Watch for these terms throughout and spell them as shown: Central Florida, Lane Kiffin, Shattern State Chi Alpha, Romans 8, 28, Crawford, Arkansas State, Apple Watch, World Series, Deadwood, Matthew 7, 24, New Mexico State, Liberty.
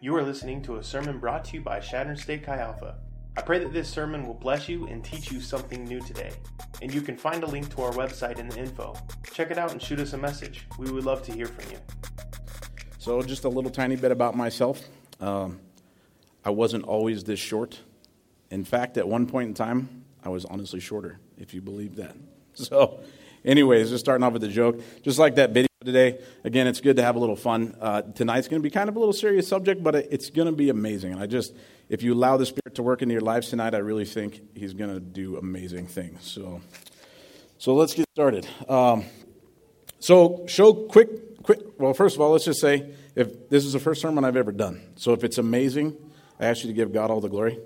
You are listening to a sermon brought to you by Shattern State Chi Alpha. I pray that this sermon will bless you and teach you something new today. And you can find a link to our website in the info. Check it out and shoot us a message. We would love to hear from you. So just a little tiny bit about myself. I wasn't always this short. In fact, at one point in time, I was honestly shorter, if you believe that. So anyways, just starting off with a joke. Just like that video. Today, again, it's good to have a little fun. Tonight's going to be kind of a little serious subject, but it's going to be amazing. And if you allow the Spirit to work into your lives tonight, I really think He's going to do amazing things. So let's get started. Well, first of all, let's just say if this is the first sermon I've ever done. So if it's amazing, I ask you to give God all the glory.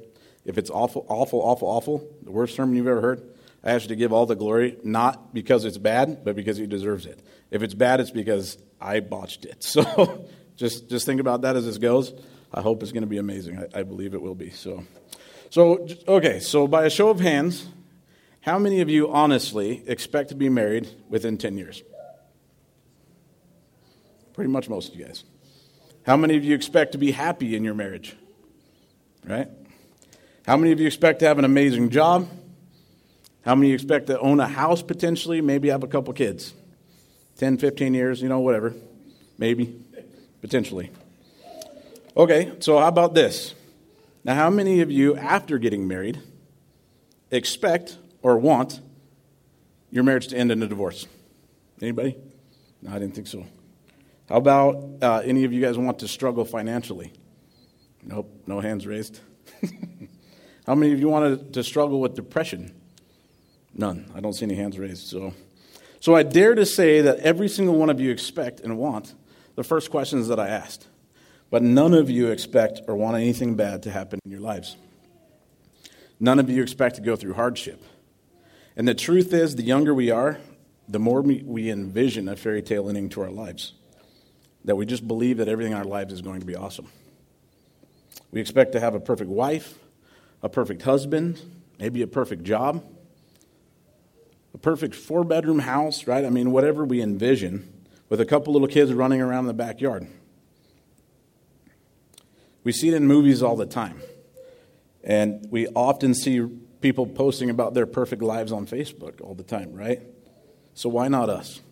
If it's awful, awful, awful, awful, the worst sermon you've ever heard, I ask you to give all the glory, not because it's bad, but because He deserves it. If it's bad, it's because I botched it. So just think about that as this goes. I hope it's going to be amazing. I believe it will be. So by a show of hands, how many of you honestly expect to be married within 10 years? Pretty much most of you guys. How many of you expect to be happy in your marriage? Right? How many of you expect to have an amazing job? How many expect to own a house potentially, maybe have a couple kids? 10, 15 years, whatever. Maybe, potentially. Okay, so how about this? Now, how many of you, after getting married, expect or want your marriage to end in a divorce? Anybody? No, I didn't think so. How about any of you guys want to struggle financially? Nope, no hands raised. How many of you wanted to struggle with depression? None. I don't see any hands raised. So I dare to say that every single one of you expect and want the first questions that I asked. But none of you expect or want anything bad to happen in your lives. None of you expect to go through hardship. And the truth is, the younger we are, the more we envision a fairy tale ending to our lives. That we just believe that everything in our lives is going to be awesome. We expect to have a perfect wife, a perfect husband, maybe a perfect job. A perfect 4-bedroom house, right? I mean, whatever we envision, with a couple little kids running around in the backyard. We see it in movies all the time. And we often see people posting about their perfect lives on Facebook all the time, right? So why not us?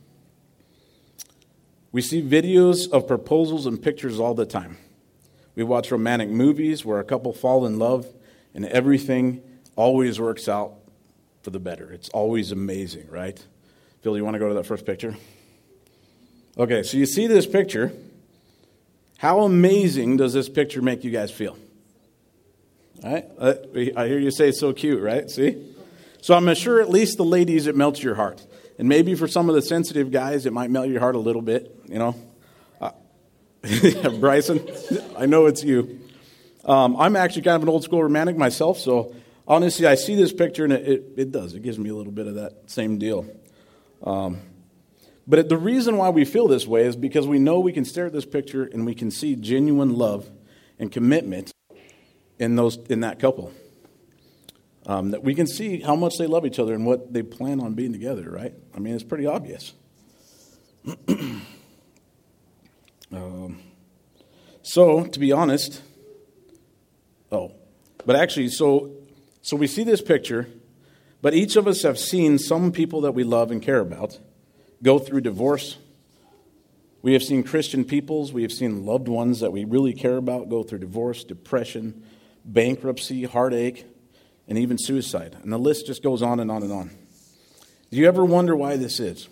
We see videos of proposals and pictures all the time. We watch romantic movies where a couple fall in love and everything always works out for the better. It's always amazing, right? Phil, you want to go to that first picture? Okay, so you see this picture. How amazing does this picture make you guys feel? All right? I hear you say it's so cute, right? See? So I'm sure at least the ladies, it melts your heart. And maybe for some of the sensitive guys, it might melt your heart a little bit, Bryson, I know it's you. I'm actually kind of an old school romantic myself, so honestly, I see this picture, and it does. It gives me a little bit of that same deal. But the reason why we feel this way is because we know we can stare at this picture, and we can see genuine love and commitment in that couple. That we can see how much they love each other and what they plan on being together, right? I mean, it's pretty obvious. So, to be honest, So we see this picture, but each of us have seen some people that we love and care about go through divorce. We have seen Christian peoples, we have seen loved ones that we really care about go through divorce, depression, bankruptcy, heartache, and even suicide. And the list just goes on and on and on. Do you ever wonder why this is?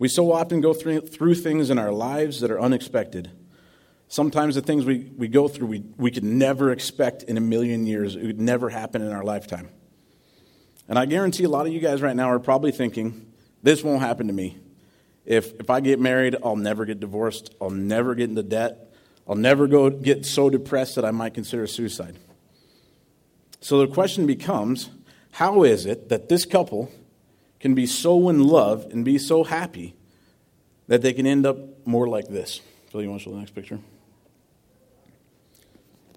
We so often go through things in our lives that are unexpected. Sometimes the things we go through, we could never expect in a million years. It would never happen in our lifetime. And I guarantee a lot of you guys right now are probably thinking, this won't happen to me. If I get married, I'll never get divorced. I'll never get into debt. I'll never go get so depressed that I might consider suicide. So the question becomes, how is it that this couple can be so in love and be so happy that they can end up more like this? Phil, you want to show the next picture?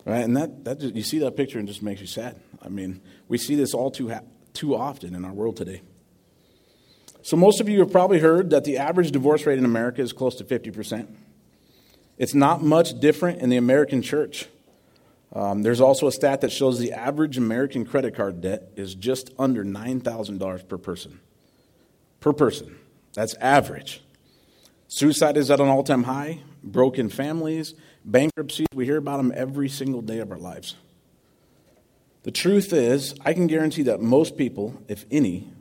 Right, and that you see that picture and it just makes you sad. I mean, we see this all too often in our world today. So most of you have probably heard that the average divorce rate in America is close to 50%. It's not much different in the American church. There's also a stat that shows the average American credit card debt is just under $9,000 per person. Per person. That's average. Suicide is at an all-time high. Broken families, bankruptcies, we hear about them every single day of our lives. The truth is, I can guarantee that most people, if any,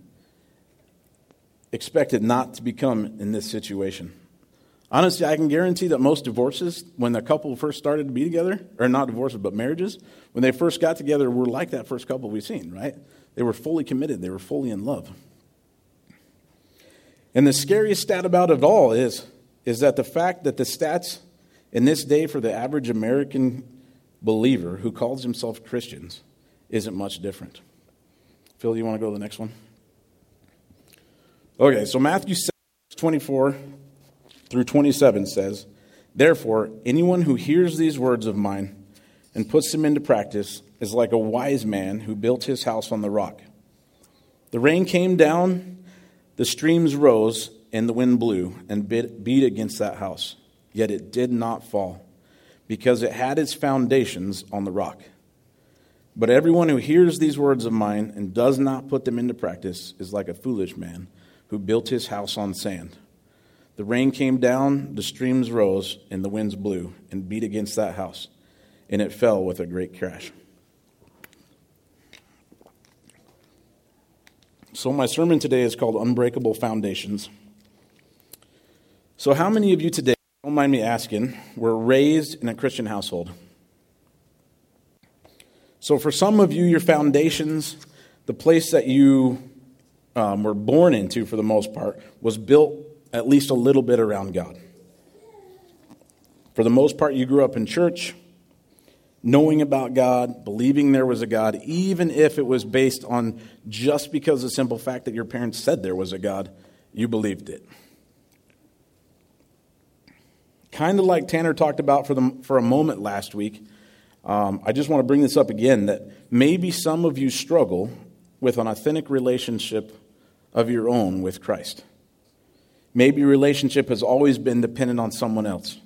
expected not to become in this situation. Honestly, I can guarantee that most divorces, when the couple first started to be together, or not divorces, but marriages, when they first got together, were like that first couple we've seen, right? They were fully committed. They were fully in love. And the scariest stat about it all is that the fact that the stats in this day for the average American believer who calls himself Christians isn't much different. Phil, you want to go to the next one? Okay, so Matthew 7, 24 through 27 says, "Therefore, anyone who hears these words of mine and puts them into practice is like a wise man who built his house on the rock. The rain came down, the streams rose, and the wind blew and beat against that house. Yet it did not fall, because it had its foundations on the rock. But everyone who hears these words of mine and does not put them into practice is like a foolish man who built his house on sand. The rain came down, the streams rose, and the winds blew and beat against that house, and it fell with a great crash." So my sermon today is called Unbreakable Foundations. So how many of you today, don't mind me asking, were raised in a Christian household? So for some of you, your foundations, the place that you were born into for the most part, was built at least a little bit around God. For the most part, you grew up in church, knowing about God, believing there was a God, even if it was based on just because of the simple fact that your parents said there was a God, you believed it. Kind of like Tanner talked about for a moment last week, I just want to bring this up again, that maybe some of you struggle with an authentic relationship of your own with Christ. Maybe your relationship has always been dependent on someone else.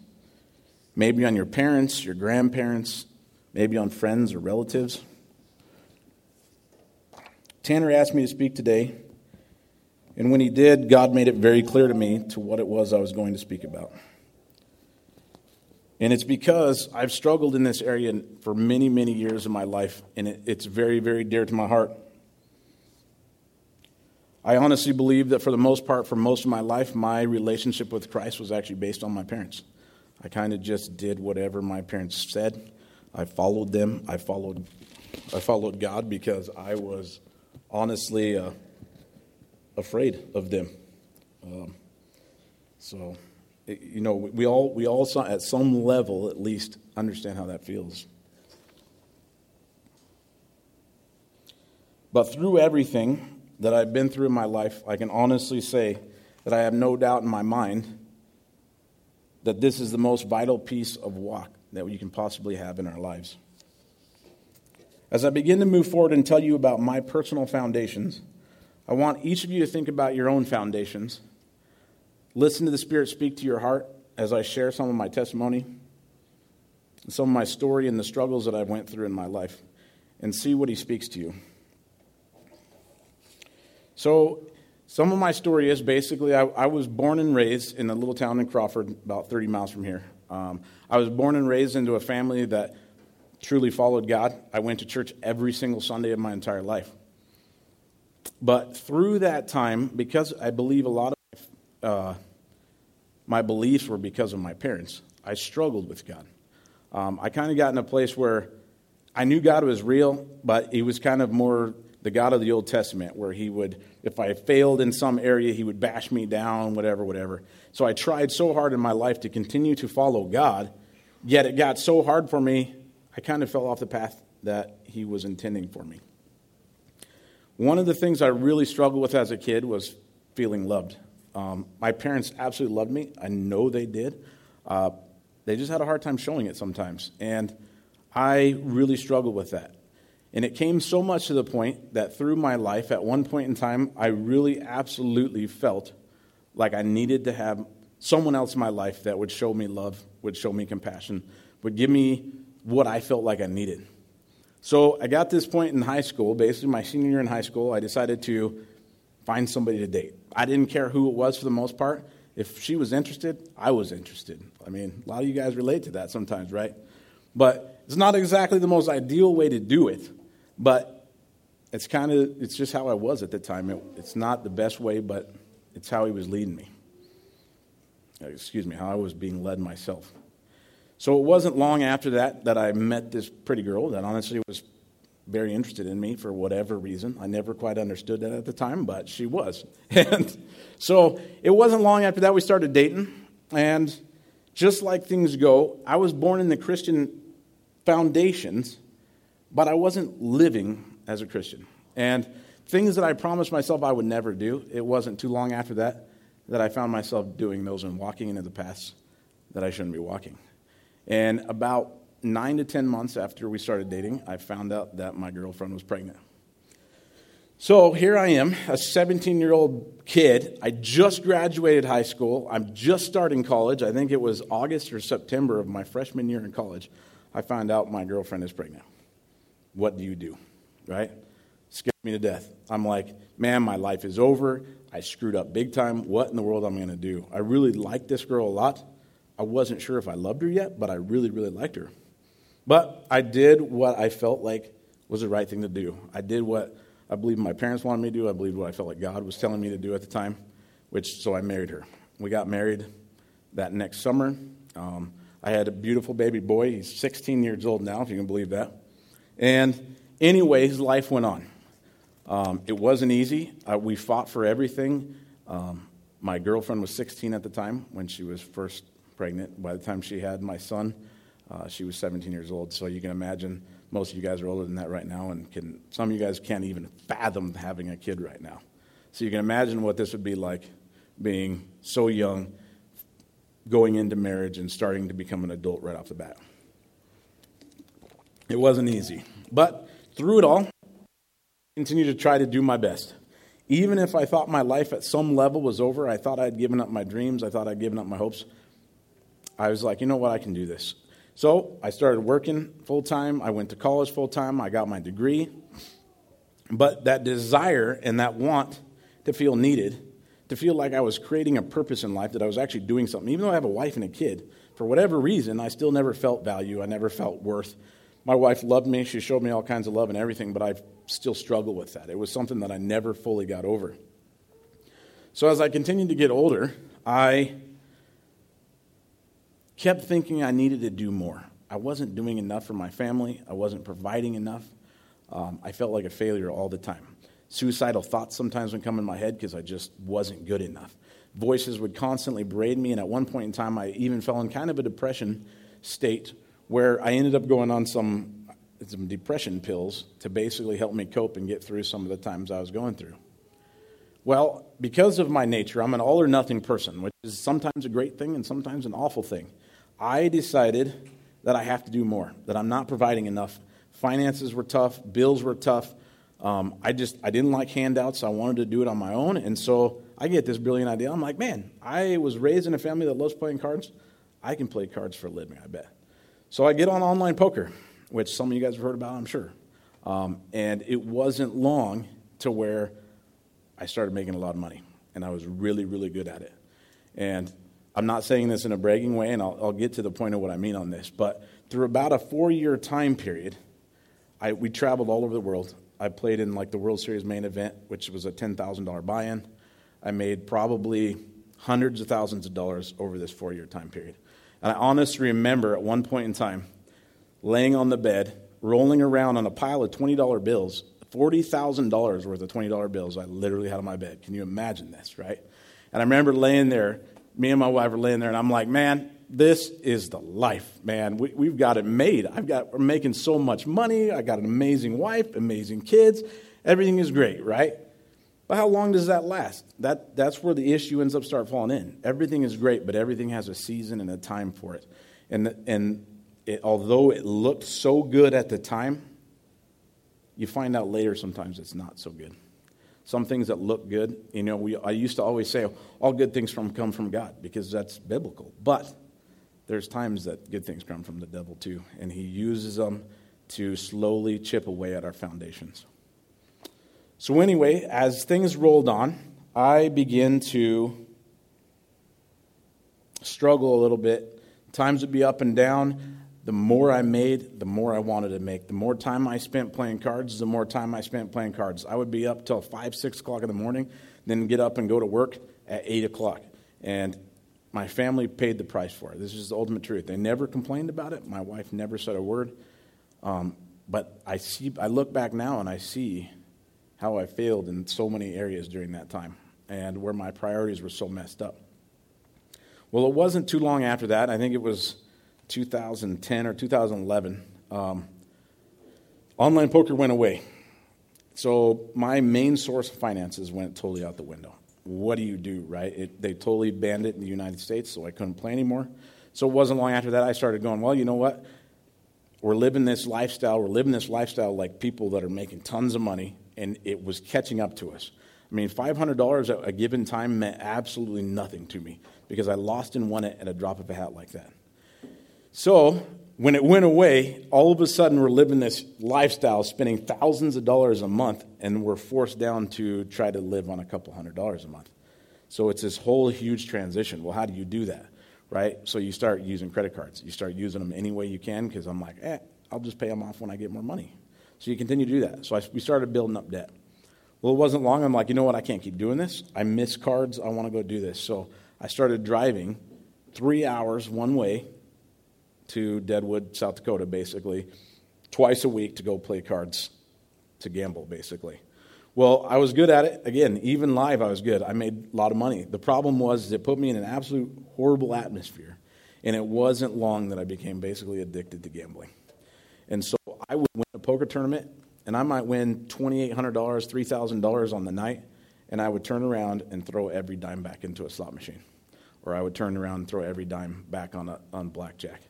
Maybe on your parents, your grandparents, maybe on friends or relatives. Tanner asked me to speak today, and when he did, God made it very clear to me to what it was I was going to speak about. And it's because I've struggled in this area for many, many years of my life, and it's very, very dear to my heart. I honestly believe that for the most part, for most of my life, my relationship with Christ was actually based on my parents. I kind of just did whatever my parents said. I followed them. I followed God because I was honestly afraid of them. You know, we all at some level at least understand how that feels. But through everything that I've been through in my life, I can honestly say that I have no doubt in my mind that this is the most vital piece of walk that we can possibly have in our lives. As I begin to move forward and tell you about my personal foundations, I want each of you to think about your own foundations. Listen to the Spirit speak to your heart as I share some of my testimony, some of my story and the struggles that I went through in my life, and see what He speaks to you. So some of my story is basically I was born and raised in a little town in Crawford, about 30 miles from here. I was born and raised into a family that truly followed God. I went to church every single Sunday of my entire life. But through that time, because I believe a lot of my beliefs were because of my parents, I struggled with God. I kind of got in a place where I knew God was real, but He was kind of more the God of the Old Testament, where He would, if I failed in some area, He would bash me down, whatever. So I tried so hard in my life to continue to follow God, yet it got so hard for me, I kind of fell off the path that He was intending for me. One of the things I really struggled with as a kid was feeling loved. My parents absolutely loved me. I know they did. They just had a hard time showing it sometimes. And I really struggled with that. And it came so much to the point that through my life, at one point in time, I really absolutely felt like I needed to have someone else in my life that would show me love, would show me compassion, would give me what I felt like I needed. So I got this point in high school, basically my senior year in high school, I decided to find somebody to date. I didn't care who it was for the most part. If she was interested, I was interested. I mean, a lot of you guys relate to that sometimes, right? But it's not exactly the most ideal way to do it, but it's just how I was at the time. It's not the best way, but it's how he was leading me. How I was being led myself. So it wasn't long after that I met this pretty girl that honestly was very interested in me for whatever reason. I never quite understood that at the time, but she was. And so it wasn't long after that we started dating. And just like things go, I was born in the Christian foundations, but I wasn't living as a Christian. And things that I promised myself I would never do, it wasn't too long after that I found myself doing those and walking into the paths that I shouldn't be walking. And about 9 to 10 months after we started dating, I found out that my girlfriend was pregnant. So here I am, a 17-year-old kid. I just graduated high school. I'm just starting college. I think it was August or September of my freshman year in college. I found out my girlfriend is pregnant. What do? Right? Scared me to death. I'm like, man, my life is over. I screwed up big time. What in the world am I going to do? I really liked this girl a lot. I wasn't sure if I loved her yet, but I really, really liked her. But I did what I felt like was the right thing to do. I did what I believe my parents wanted me to do. I believed what I felt like God was telling me to do at the time, so I married her. We got married that next summer. I had a beautiful baby boy. He's 16 years old now, if you can believe that. And anyway, his life went on. It wasn't easy. We fought for everything. My girlfriend was 16 at the time when she was first pregnant. By the time she had my son, she was 17 years old. So you can imagine most of you guys are older than that right now, and some of you guys can't even fathom having a kid right now. So you can imagine what this would be like being so young, going into marriage and starting to become an adult right off the bat. It wasn't easy. But through it all, continue to try to do my best. Even if I thought my life at some level was over, I thought I'd given up my dreams, I thought I'd given up my hopes, I was like, you know what, I can do this. So I started working full-time, I went to college full-time, I got my degree. But that desire and that want to feel needed, to feel like I was creating a purpose in life, that I was actually doing something, even though I have a wife and a kid, for whatever reason, I still never felt value, I never felt worth. My wife loved me, she showed me all kinds of love and everything, but I still struggle with that. It was something that I never fully got over. So as I continued to get older, I kept thinking I needed to do more. I wasn't doing enough for my family. I wasn't providing enough. I felt like a failure all the time. Suicidal thoughts sometimes would come in my head because I just wasn't good enough. Voices would constantly berate me, and at one point in time, I even fell in kind of a depression state where I ended up going on some depression pills to basically help me cope and get through some of the times I was going through. Well, because of my nature, I'm an all-or-nothing person, which is sometimes a great thing and sometimes an awful thing. I decided that I have to do more, that I'm not providing enough. Finances were tough. Bills were tough. I didn't like handouts. I wanted to do it on my own, and so I get this brilliant idea. I'm like, man, I was raised in a family that loves playing cards. I can play cards for a living, I bet. So I get on online poker, which some of you guys have heard about, I'm sure. And it wasn't long to where I started making a lot of money, and I was really, really good at it. And I'm not saying this in a bragging way, and I'll get to the point of what I mean on this, but through about a 4-year time period, we traveled all over the world. I played in the World Series main event, which was a $10,000 buy-in. I made probably hundreds of thousands of dollars over this 4-year time period. And I honestly remember at one point in time laying on the bed, rolling around on a pile of $20 bills, $40,000 worth of $20 bills I literally had on my bed. Can you imagine this, right? And I remember laying there, me and my wife were laying there, and I'm like, man, this is the life, man. We've got it made. We're making so much money. I got an amazing wife, amazing kids. Everything is great, right? But how long does that last? That's where the issue ends up start falling in. Everything is great, but everything has a season and a time for it. And although it looked so good at the time, you find out later sometimes it's not so good. some things that look good. You know, I used to always say, all good things come from God, because that's biblical. But there's times that good things come from the devil too, and he uses them to slowly chip away at our foundations. So anyway, as things rolled on, I began to struggle a little bit. Times would be up and down. The more I made, the more I wanted to make. The more time I spent playing cards, the more time I spent playing cards. I would be up till 5, 6 o'clock in the morning, then get up and go to work at 8 o'clock. And my family paid the price for it. This is the ultimate truth. They never complained about it. My wife never said a word. But I look back now and I see how I failed in so many areas during that time and where my priorities were so messed up. Well, it wasn't too long after that. I think it was 2010 or 2011, online poker went away. So my main source of finances went totally out the window. What do you do, right? They totally banned it in the United States, so I couldn't play anymore. So it wasn't long after that I started going, well, you know what? We're living this lifestyle like people that are making tons of money, and it was catching up to us. I mean, $500 at a given time meant absolutely nothing to me because I lost and won it at a drop of a hat like that. So when it went away, all of a sudden we're living this lifestyle, spending thousands of dollars a month, and we're forced down to try to live on a couple $100s a month. So it's this whole huge transition. Well, how do you do that, right? So you start using credit cards. You start using them any way you can because I'm like, I'll just pay them off when I get more money. So you continue to do that. So we started building up debt. Well, it wasn't long. I'm like, you know what? I can't keep doing this. I miss cards. I want to go do this. So I started driving 3 hours one way to Deadwood, South Dakota, basically, twice a week to go play cards, to gamble, basically. Well, I was good at it. Again, even live, I was good. I made a lot of money. The problem was it put me in an absolute horrible atmosphere, and it wasn't long that I became basically addicted to gambling. And so I would win a poker tournament, and I might win $2,800, $3,000 on the night, and I would turn around and throw every dime back into a slot machine, or I would turn around and throw every dime back on blackjack.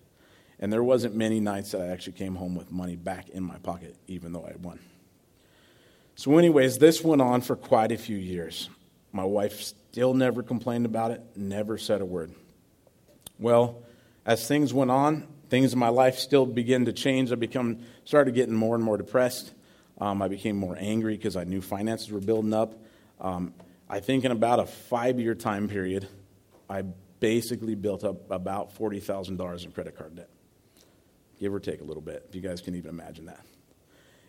And there wasn't many nights that I actually came home with money back in my pocket, even though I won. So anyways, this went on for quite a few years. My wife still never complained about it, never said a word. Well, as things went on, things in my life still began to change. I started getting more and more depressed. I became more angry because I knew finances were building up. I think in about a 5-year time period, I basically built up about $40,000 in credit card debt. Give or take a little bit, if you guys can even imagine that.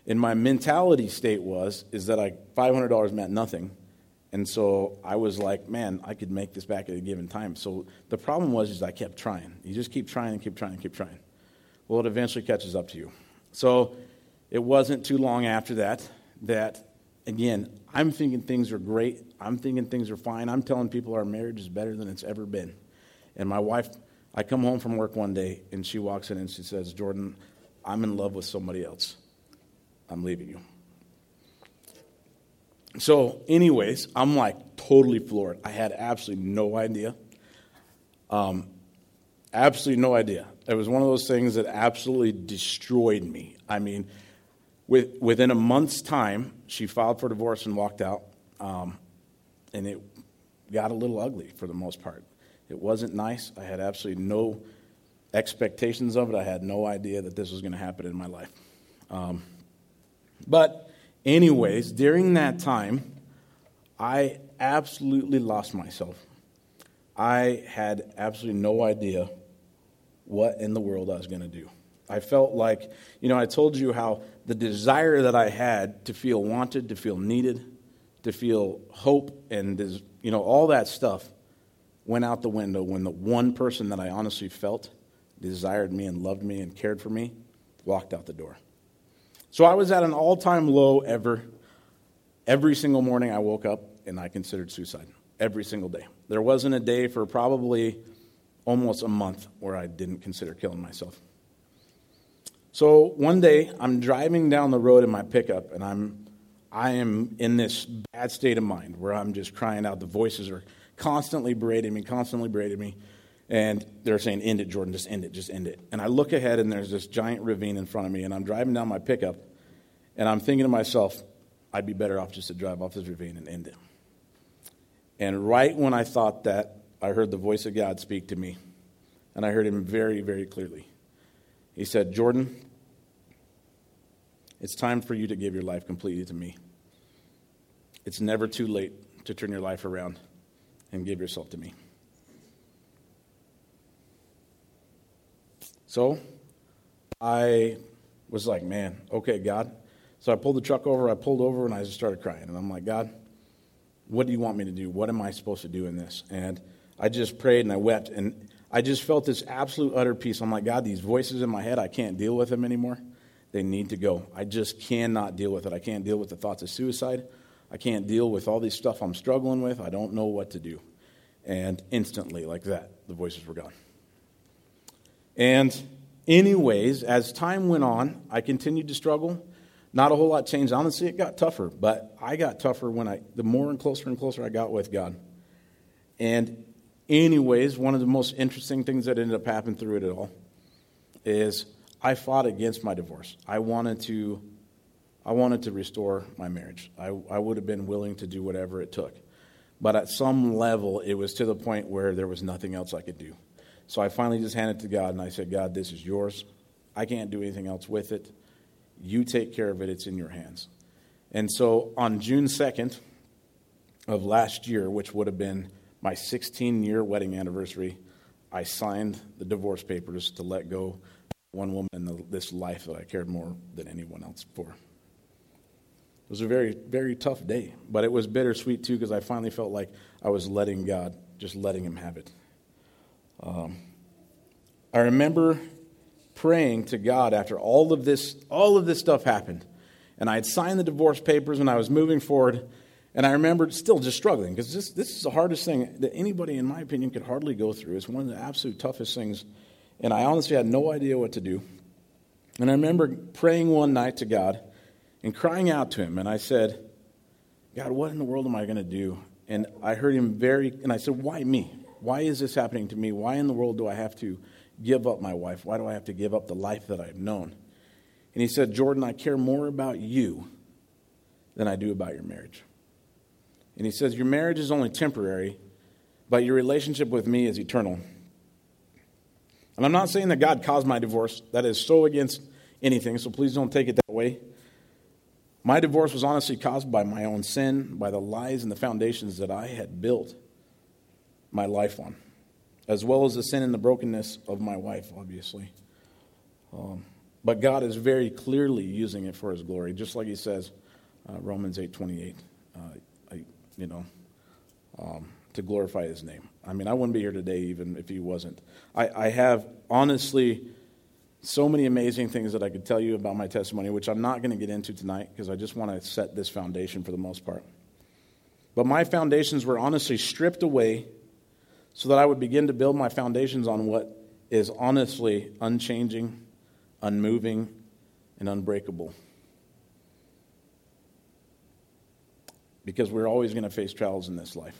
And my mentality state was that $500 meant nothing. And so I was like, man, I could make this back at a given time. So the problem was I kept trying. You just keep trying and keep trying and keep trying. Well, it eventually catches up to you. So it wasn't too long after that, again, I'm thinking things are great. I'm thinking things are fine. I'm telling people our marriage is better than it's ever been. And my wife, I come home from work one day, and she walks in and she says, Jordan, I'm in love with somebody else. I'm leaving you. So anyways, I'm like totally floored. I had absolutely no idea. Absolutely no idea. It was one of those things that absolutely destroyed me. I mean, within a month's time, she filed for divorce and walked out. And it got a little ugly for the most part. It wasn't nice. I had absolutely no expectations of it. I had no idea that this was going to happen in my life. But anyways, during that time, I absolutely lost myself. I had absolutely no idea what in the world I was going to do. I felt like, you know, I told you how the desire that I had to feel wanted, to feel needed, to feel hope, and, you know, all that stuff went out the window when the one person that I honestly felt desired me and loved me and cared for me walked out the door. So I was at an all-time low ever. Every single morning I woke up and I considered suicide. Every single day. There wasn't a day for probably almost a month where I didn't consider killing myself. So one day I'm driving down the road in my pickup, and I am in this bad state of mind where I'm just crying out. The voices are constantly berating me. And they're saying, end it, Jordan, just end it. And I look ahead, and there's this giant ravine in front of me, and I'm driving down my pickup, and I'm thinking to myself, I'd be better off just to drive off this ravine and end it. And right when I thought that, I heard the voice of God speak to me. And I heard him very, very clearly. He said, Jordan, it's time for you to give your life completely to me. It's never too late to turn your life around and give yourself to me. So I was like, man, okay, God. So I pulled the truck over, I pulled over, and I just started crying. And I'm like, God, what do you want me to do? What am I supposed to do in this? And I just prayed and I wept, and I just felt this absolute utter peace. I'm like, God, these voices in my head, I can't deal with them anymore. They need to go. I just cannot deal with it. I can't deal with the thoughts of suicide. I can't deal with all this stuff I'm struggling with. I don't know what to do. And instantly, like that, the voices were gone. And anyways, as time went on, I continued to struggle. Not a whole lot changed. Honestly, it got tougher, but I got tougher when the more and closer I got with God. And anyways, one of the most interesting things that ended up happening through it at all is I fought against my divorce. I wanted to restore my marriage. I would have been willing to do whatever it took. But at some level, it was to the point where there was nothing else I could do. So I finally just handed it to God, and I said, God, this is yours. I can't do anything else with it. You take care of it. It's in your hands. And so on June 2nd of last year, which would have been my 16-year wedding anniversary, I signed the divorce papers to let go one woman in this life that I cared more than anyone else for. It was a very, very tough day, but it was bittersweet, too, because I finally felt like I was letting God, just letting him have it. I remember praying to God after all of this stuff happened, and I had signed the divorce papers, and I was moving forward, and I remembered still just struggling, because this is the hardest thing that anybody, in my opinion, could hardly go through. It's one of the absolute toughest things, and I honestly had no idea what to do. And I remember praying one night to God and crying out to him, and I said, God, what in the world am I going to do? And I heard him and I said, why me? Why is this happening to me? Why in the world do I have to give up my wife? Why do I have to give up the life that I've known? And he said, Jordan, I care more about you than I do about your marriage. And he says, your marriage is only temporary, but your relationship with me is eternal. And I'm not saying that God caused my divorce. That is so against anything, so please don't take it that way. My divorce was honestly caused by my own sin, by the lies and the foundations that I had built my life on, as well as the sin and the brokenness of my wife, obviously. But God is very clearly using it for his glory, just like he says, Romans 8, 28, to glorify his name. I mean, I wouldn't be here today even if he wasn't. I have honestly so many amazing things that I could tell you about my testimony, which I'm not going to get into tonight because I just want to set this foundation for the most part. But my foundations were honestly stripped away so that I would begin to build my foundations on what is honestly unchanging, unmoving, and unbreakable. Because we're always going to face trials in this life.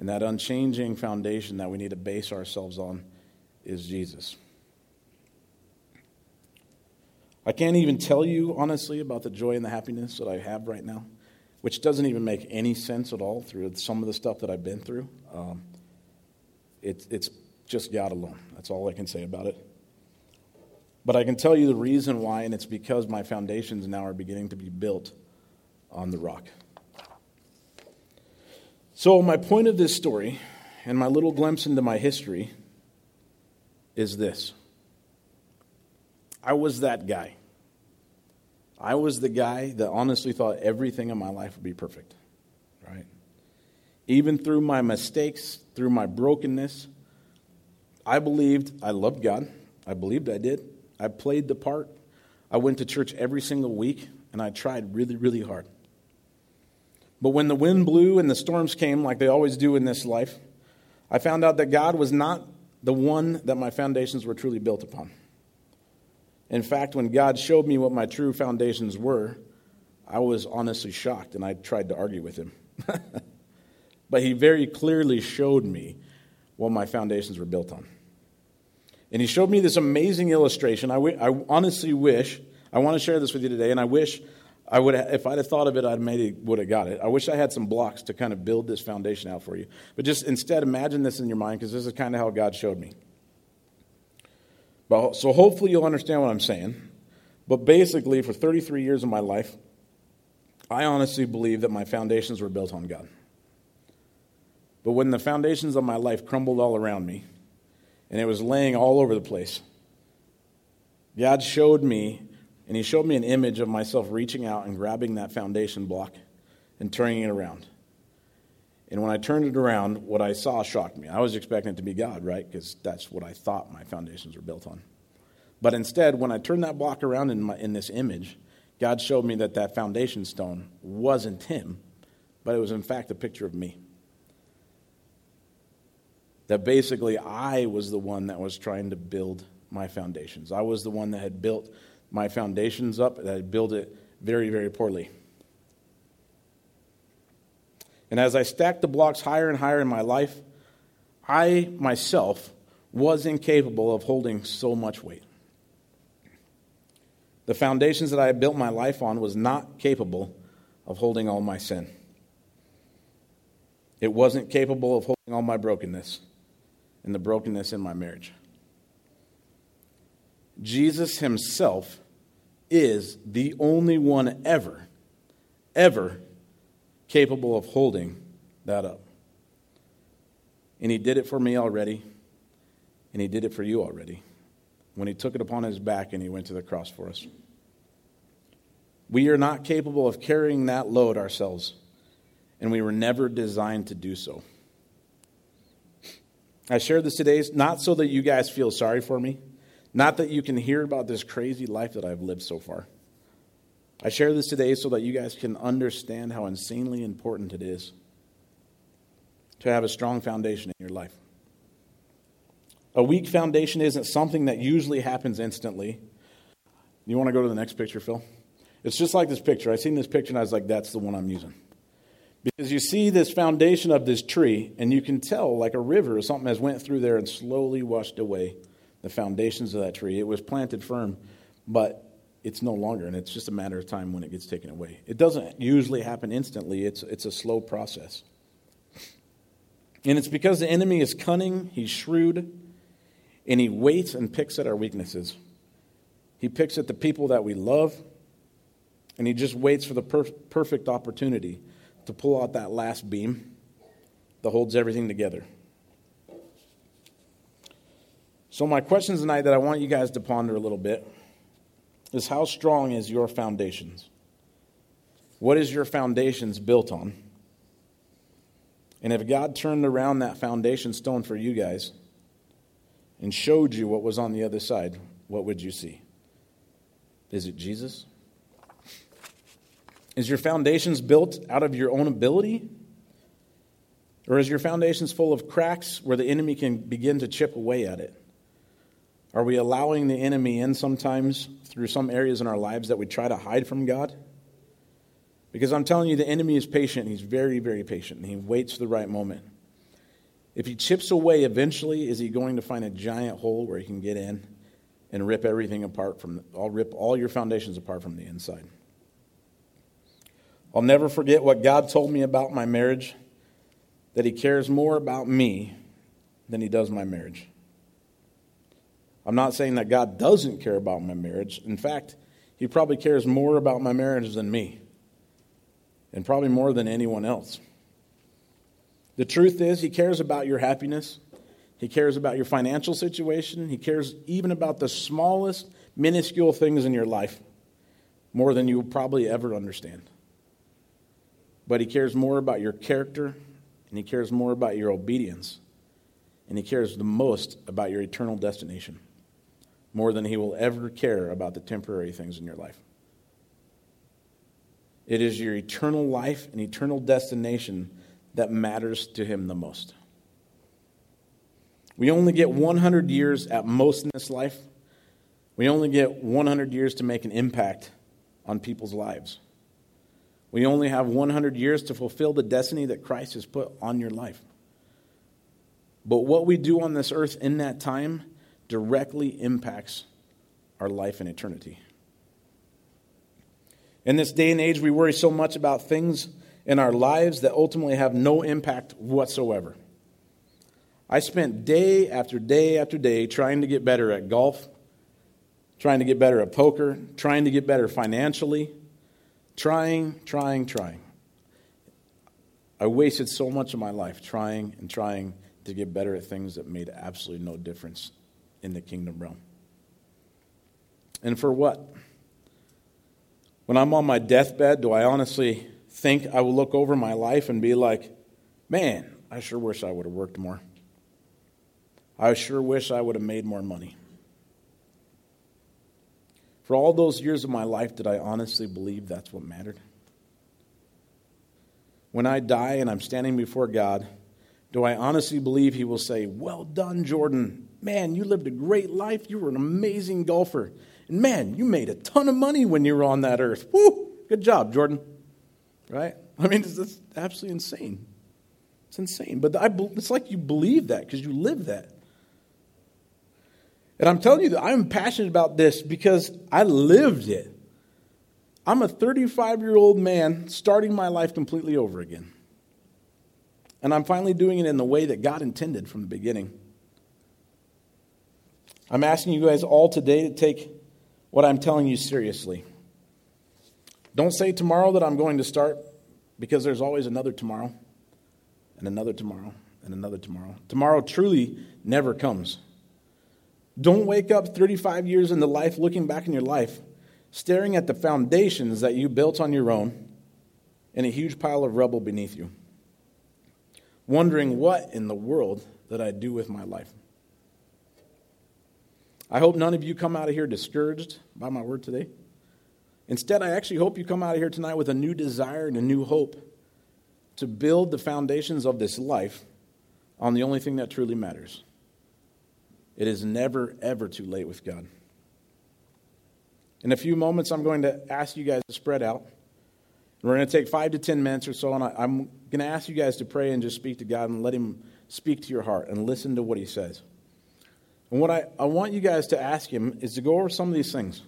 And that unchanging foundation that we need to base ourselves on is Jesus. I can't even tell you, honestly, about the joy and the happiness that I have right now, which doesn't even make any sense at all through some of the stuff that I've been through. It's just God alone. That's all I can say about it. But I can tell you the reason why, and it's because my foundations now are beginning to be built on the rock. So my point of this story and my little glimpse into my history is this. I was that guy. I was the guy that honestly thought everything in my life would be perfect, right? Even through my mistakes, through my brokenness, I believed I loved God. I believed I did. I played the part. I went to church every single week, and I tried really, really hard. But when the wind blew and the storms came, like they always do in this life, I found out that God was not the one that my foundations were truly built upon. In fact, when God showed me what my true foundations were, I was honestly shocked, and I tried to argue with him. But he very clearly showed me what my foundations were built on. And he showed me this amazing illustration. I honestly wish, I want to share this with you today, and I wish I would, if I'd have thought of it, I'd maybe would have got it. I wish I had some blocks to kind of build this foundation out for you. But just instead, imagine this in your mind, because this is kind of how God showed me. But, so hopefully you'll understand what I'm saying. But basically, for 33 years of my life, I honestly believe that my foundations were built on God. But when the foundations of my life crumbled all around me, and it was laying all over the place, God showed me, and he showed me an image of myself reaching out and grabbing that foundation block and turning it around. And when I turned it around, what I saw shocked me. I was expecting it to be God, right? Because that's what I thought my foundations were built on. But instead, when I turned that block around in this image, God showed me that that foundation stone wasn't him, but it was in fact a picture of me. That basically I was the one that was trying to build my foundations. I was the one that had built my foundations up, and I built it very, very poorly. And as I stacked the blocks higher and higher in my life, I myself was incapable of holding so much weight. The foundations that I had built my life on was not capable of holding all my sin. It wasn't capable of holding all my brokenness and the brokenness in my marriage. Jesus himself is the only one ever capable of holding that up. And he did it for me already, and he did it for you already, when he took it upon his back and he went to the cross for us. We are not capable of carrying that load ourselves, and we were never designed to do so. I shared this today, not so that you guys feel sorry for me, not that you can hear about this crazy life that I've lived so far. I share this today so that you guys can understand how insanely important it is to have a strong foundation in your life. A weak foundation isn't something that usually happens instantly. You want to go to the next picture, Phil? It's just like this picture. I seen this picture and I was like, that's the one I'm using. Because you see this foundation of this tree, and you can tell like a river or something has went through there and slowly washed away the foundations of that tree. It was planted firm, but it's no longer, and it's just a matter of time when it gets taken away. It doesn't usually happen instantly. It's a slow process. And it's because the enemy is cunning, he's shrewd, and he waits and picks at our weaknesses. He picks at the people that we love, and he just waits for the perfect opportunity to pull out that last beam that holds everything together. So my questions tonight that I want you guys to ponder a little bit is, how strong is your foundations? What is your foundations built on? And if God turned around that foundation stone for you guys and showed you what was on the other side, what would you see? Is it Jesus? Is your foundations built out of your own ability? Or is your foundations full of cracks where the enemy can begin to chip away at it? Are we allowing the enemy in sometimes through some areas in our lives that we try to hide from God? Because I'm telling you, the enemy is patient. He's very, very patient. And he waits for the right moment. If he chips away, eventually, is he going to find a giant hole where he can get in and rip everything apart from, I'll rip all your foundations apart from the inside. I'll never forget what God told me about my marriage, that he cares more about me than he does my marriage. I'm not saying that God doesn't care about my marriage. In fact, he probably cares more about my marriage than me, and probably more than anyone else. The truth is, he cares about your happiness. He cares about your financial situation. He cares even about the smallest, minuscule things in your life, more than you will probably ever understand. But he cares more about your character, and he cares more about your obedience, and he cares the most about your eternal destination, more than he will ever care about the temporary things in your life. It is your eternal life and eternal destination that matters to him the most. We only get 100 years at most in this life. We only get 100 years to make an impact on people's lives. We only have 100 years to fulfill the destiny that Christ has put on your life. But what we do on this earth in that time directly impacts our life in eternity. In this day and age, we worry so much about things in our lives that ultimately have no impact whatsoever. I spent day after day after day trying to get better at golf, trying to get better at poker, trying to get better financially, trying. I wasted so much of my life trying to get better at things that made absolutely no difference in the kingdom realm. And for what? When I'm on my deathbed, do I honestly think I will look over my life and be like, man, I sure wish I would have worked more. I sure wish I would have made more money. For all those years of my life, did I honestly believe that's what mattered? When I die and I'm standing before God, do I honestly believe he will say, well done, Jordan. Man, you lived a great life. You were an amazing golfer. And man, you made a ton of money when you were on that earth. Woo! Good job, Jordan. Right? I mean, it's absolutely insane. It's insane. But it's like you believe that because you live that. And I'm telling you that I'm passionate about this because I lived it. I'm a 35-year-old man starting my life completely over again. And I'm finally doing it in the way that God intended from the beginning. I'm asking you guys all today to take what I'm telling you seriously. Don't say tomorrow that I'm going to start, because there's always another tomorrow and another tomorrow and another tomorrow. Tomorrow truly never comes. Don't wake up 35 years into life looking back in your life staring at the foundations that you built on your own and a huge pile of rubble beneath you, wondering what in the world did I do with my life. I hope none of you come out of here discouraged by my word today. Instead, I actually hope you come out of here tonight with a new desire and a new hope to build the foundations of this life on the only thing that truly matters. It is never, ever too late with God. In a few moments, I'm going to ask you guys to spread out. We're going to take 5 to 10 minutes or so, and I'm going to ask you guys to pray and just speak to God and let him speak to your heart and listen to what he says. And what I want you guys to ask him is to go over some of these things.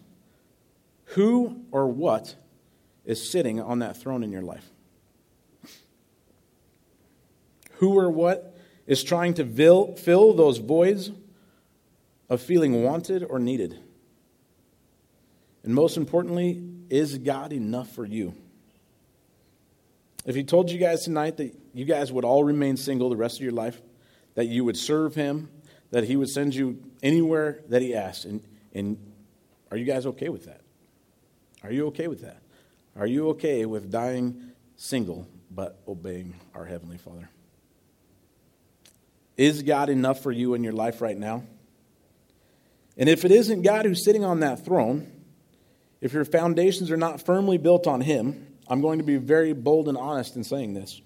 Who or what is sitting on that throne in your life? Who or what is trying to fill those voids of feeling wanted or needed? And most importantly, is God enough for you? If he told you guys tonight that you guys would all remain single the rest of your life, that you would serve him, that he would send you anywhere that he asks, and are you guys okay with that? Are you okay with that? Are you okay with dying single but obeying our Heavenly Father? Is God enough for you in your life right now? And if it isn't God who's sitting on that throne, if your foundations are not firmly built on him, I'm going to be very bold and honest in saying this.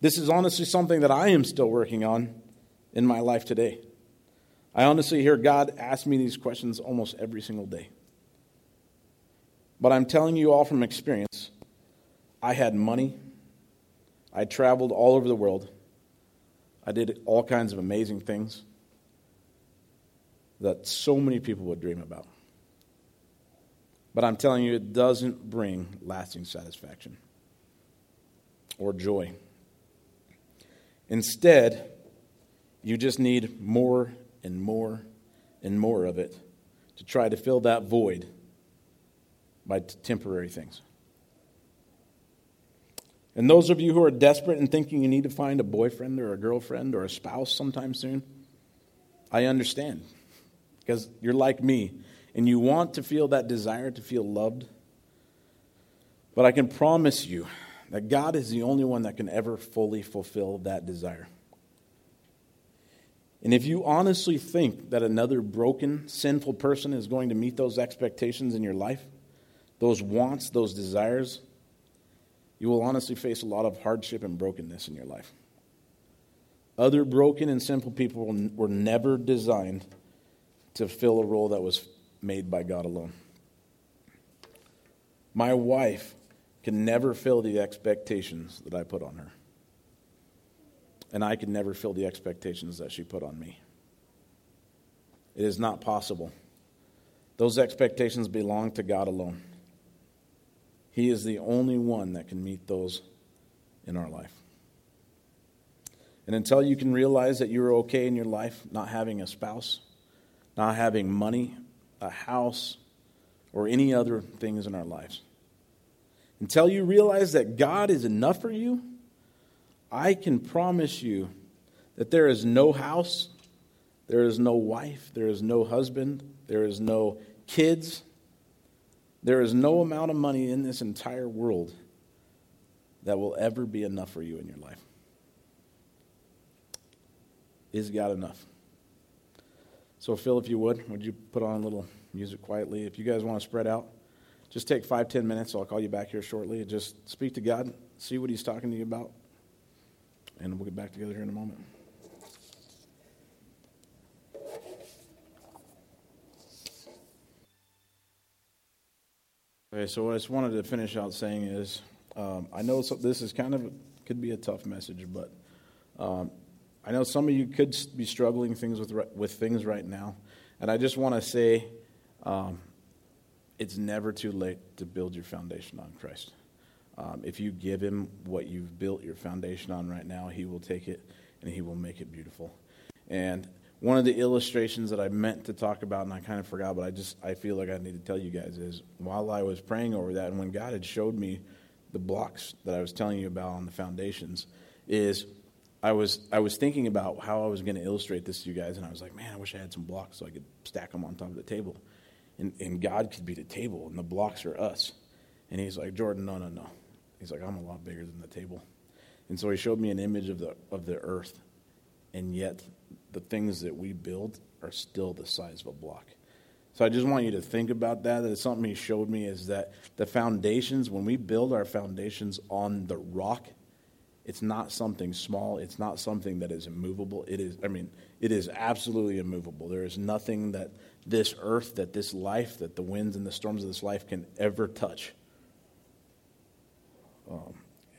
This is honestly something that I am still working on in my life today. I honestly hear God ask me these questions almost every single day. But I'm telling you all from experience, I had money. I traveled all over the world. I did all kinds of amazing things that so many people would dream about. But I'm telling you, it doesn't bring lasting satisfaction or joy. Instead, you just need more and more and more of it to try to fill that void by temporary things. And those of you who are desperate and thinking you need to find a boyfriend or a girlfriend or a spouse sometime soon, I understand, because you're like me. And you want to feel that desire to feel loved. But I can promise you that God is the only one that can ever fully fulfill that desire. And if you honestly think that another broken, sinful person is going to meet those expectations in your life, those wants, those desires, you will honestly face a lot of hardship and brokenness in your life. Other broken and sinful people were never designed to fill a role that was made by God alone. My wife can never fill the expectations that I put on her. And I can never fill the expectations that she put on me. It is not possible. Those expectations belong to God alone. He is the only one that can meet those in our life. And until you can realize that you're okay in your life, not having a spouse, not having money, a house, or any other things in our lives, until you realize that God is enough for you, I can promise you that there is no house, there is no wife, there is no husband, there is no kids, there is no amount of money in this entire world that will ever be enough for you in your life. Is God enough? So Phil, if you would you put on a little music quietly? If you guys want to spread out, just take 5-10 minutes. I'll call you back here shortly. Just speak to God, see what he's talking to you about, and we'll get back together here in a moment. Okay, so what I just wanted to finish out saying is, I know this is could be a tough message, but I know some of you could be struggling with things right now, and I just want to say, it's never too late to build your foundation on Christ. If you give him what you've built your foundation on right now, he will take it and he will make it beautiful. And one of the illustrations that I meant to talk about and I kind of forgot, but I feel like I need to tell you guys is while I was praying over that and when God had showed me the blocks that I was telling you about on the foundations is I was thinking about how I was going to illustrate this to you guys, and I was like, man, I wish I had some blocks so I could stack them on top of the table. And God could be the table, and the blocks are us. And he's like, Jordan, no. He's like, I'm a lot bigger than the table. And so he showed me an image of the earth, and yet the things that we build are still the size of a block. So I just want you to think about that. That is something he showed me, is that the foundations, when we build our foundations on the rock, it's not something small. It's not something that is immovable. It is absolutely immovable. There is nothing that this earth, that this life, that the winds and the storms of this life can ever touch.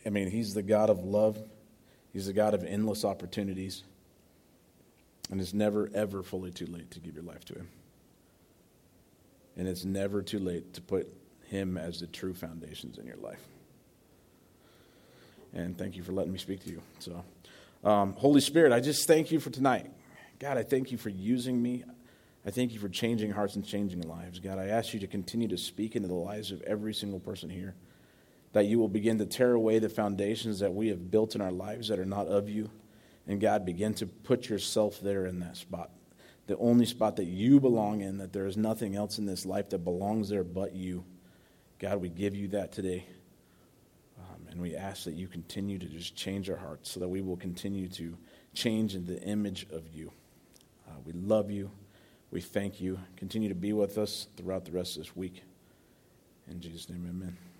He's the God of love. He's the God of endless opportunities. And it's never, ever fully too late to give your life to him. And it's never too late to put him as the true foundations in your life. And thank you for letting me speak to you. So, Holy Spirit, I just thank you for tonight. God, I thank you for using me. I thank you for changing hearts and changing lives. God, I ask you to continue to speak into the lives of every single person here, that you will begin to tear away the foundations that we have built in our lives that are not of you. And God, begin to put yourself there in that spot, the only spot that you belong in, that there is nothing else in this life that belongs there but you. God, we give you that today. And we ask that you continue to just change our hearts so that we will continue to change in the image of you. We love you. We thank you. Continue to be with us throughout the rest of this week. In Jesus' name, amen.